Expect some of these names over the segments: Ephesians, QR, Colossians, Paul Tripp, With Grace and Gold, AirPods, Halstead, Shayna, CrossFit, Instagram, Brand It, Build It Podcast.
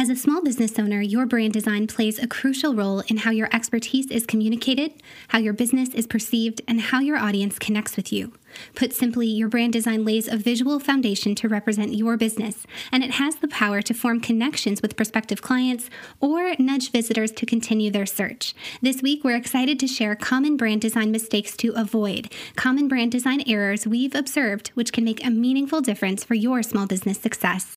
As a small business owner, your brand design plays a crucial role in how your expertise is communicated, how your business is perceived, and how your audience connects with you. Put simply, your brand design lays a visual foundation to represent your business, and it has the power to form connections with prospective clients or nudge visitors to continue their search. This week, we're excited to share common brand design mistakes to avoid, common brand design errors we've observed which can make a meaningful difference for your small business success.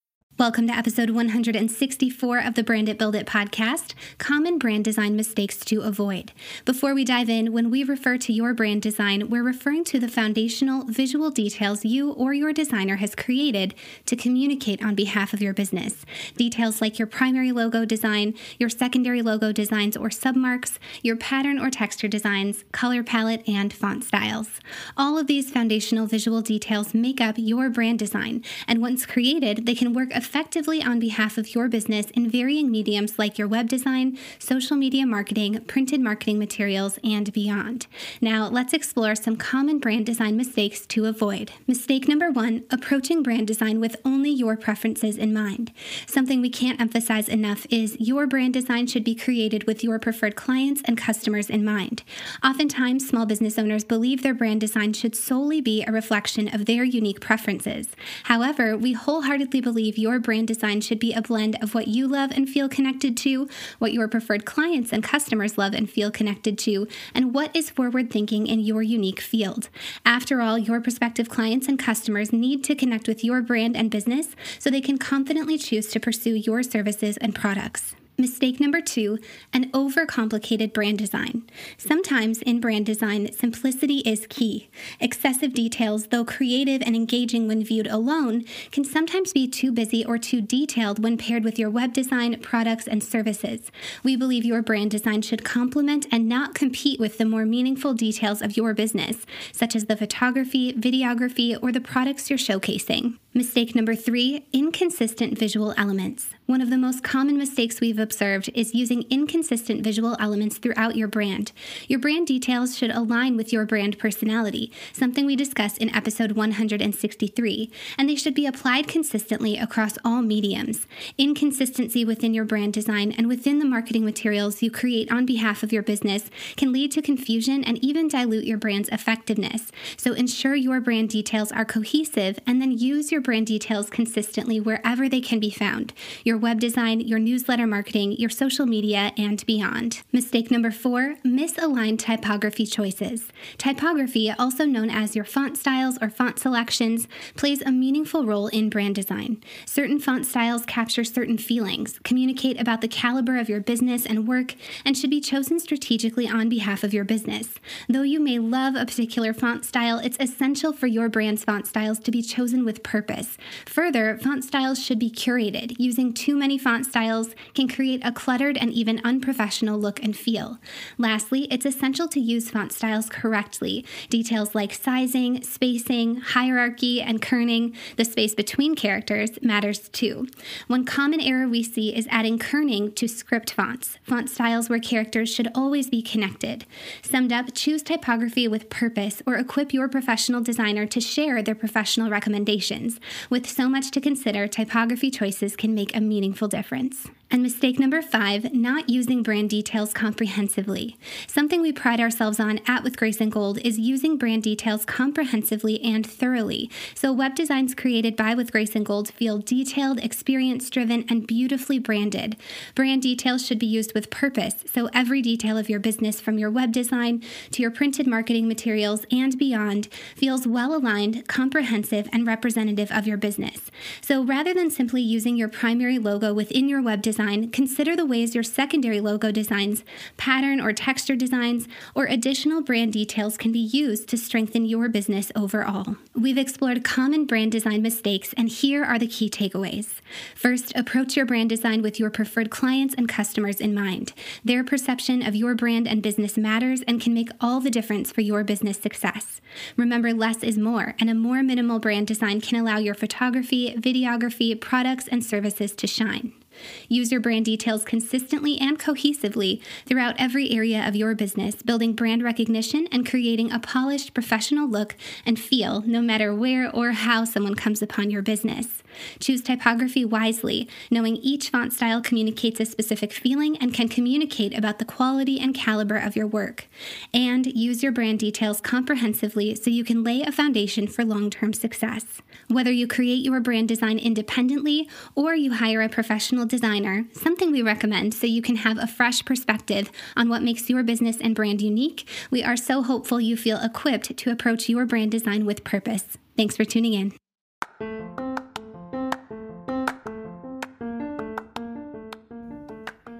Welcome to episode 164 of the Brand It, Build It podcast, Common Brand Design Mistakes to Avoid. Before we dive in, when we refer to your brand design, we're referring to the foundational visual details you or your designer has created to communicate on behalf of your business. Details like your primary logo design, your secondary logo designs or submarks, your pattern or texture designs, color palette, and font styles. All of these foundational visual details make up your brand design, and once created, they can work effectively on behalf of your business in varying mediums like your web design, social media marketing, printed marketing materials, and beyond. Now, let's explore some common brand design mistakes to avoid. Mistake number one, approaching brand design with only your preferences in mind. Something we can't emphasize enough is your brand design should be created with your preferred clients and customers in mind. Oftentimes, small business owners believe their brand design should solely be a reflection of their unique preferences. However, we wholeheartedly believe your brand design should be a blend of what you love and feel connected to, what your preferred clients and customers love and feel connected to, and what is forward-thinking in your unique field. After all, your prospective clients and customers need to connect with your brand and business so they can confidently choose to pursue your services and products. Mistake number two, an overcomplicated brand design. Sometimes in brand design, simplicity is key. Excessive details, though creative and engaging when viewed alone, can sometimes be too busy or too detailed when paired with your web design, products, and services. We believe your brand design should complement and not compete with the more meaningful details of your business, such as the photography, videography, or the products you're showcasing. Mistake number three, inconsistent visual elements. One of the most common mistakes we've observed is using inconsistent visual elements throughout your brand. Your brand details should align with your brand personality, something we discussed in episode 163, and they should be applied consistently across all mediums. Inconsistency within your brand design and within the marketing materials you create on behalf of your business can lead to confusion and even dilute your brand's effectiveness. So ensure your brand details are cohesive and then use your brand details consistently wherever they can be found: your web design, your newsletter marketing, your social media, and beyond. Mistake number four, misaligned typography choices. Typography, also known as your font styles or font selections, plays a meaningful role in brand design. Certain font styles capture certain feelings, communicate about the caliber of your business and work, and should be chosen strategically on behalf of your business. Though you may love a particular font style, it's essential for your brand's font styles to be chosen with purpose. Further, font styles should be curated. Using too many font styles can create a cluttered and even unprofessional look and feel. Lastly, it's essential to use font styles correctly. Details like sizing, spacing, hierarchy, and kerning, the space between characters, matters too. One common error we see is adding kerning to script fonts, font styles where characters should always be connected. Summed up, choose typography with purpose or equip your professional designer to share their professional recommendations. With so much to consider, typography choices can make a meaningful difference. And mistake number 5, not using brand details comprehensively. Something we pride ourselves on at With Grace and Gold is using brand details comprehensively and thoroughly. So web designs created by With Grace and Gold feel detailed, experience-driven, and beautifully branded. Brand details should be used with purpose, so every detail of your business, from your web design to your printed marketing materials and beyond, feels well-aligned, comprehensive, and representative of your business. So rather than simply using your primary logo within your web design, consider the ways your secondary logo designs, pattern or texture designs, or additional brand details can be used to strengthen your business overall. We've explored common brand design mistakes, and here are the key takeaways. First, approach your brand design with your preferred clients and customers in mind. Their perception of your brand and business matters and can make all the difference for your business success. Remember, less is more, and a more minimal brand design can allow your photography, videography, products, and services to shine. Use your brand details consistently and cohesively throughout every area of your business, building brand recognition and creating a polished, professional look and feel no matter where or how someone comes upon your business. Choose typography wisely, knowing each font style communicates a specific feeling and can communicate about the quality and caliber of your work. And use your brand details comprehensively so you can lay a foundation for long-term success. Whether you create your brand design independently or you hire a professional designer, something we recommend so you can have a fresh perspective on what makes your business and brand unique, we are so hopeful you feel equipped to approach your brand design with purpose. Thanks for tuning in.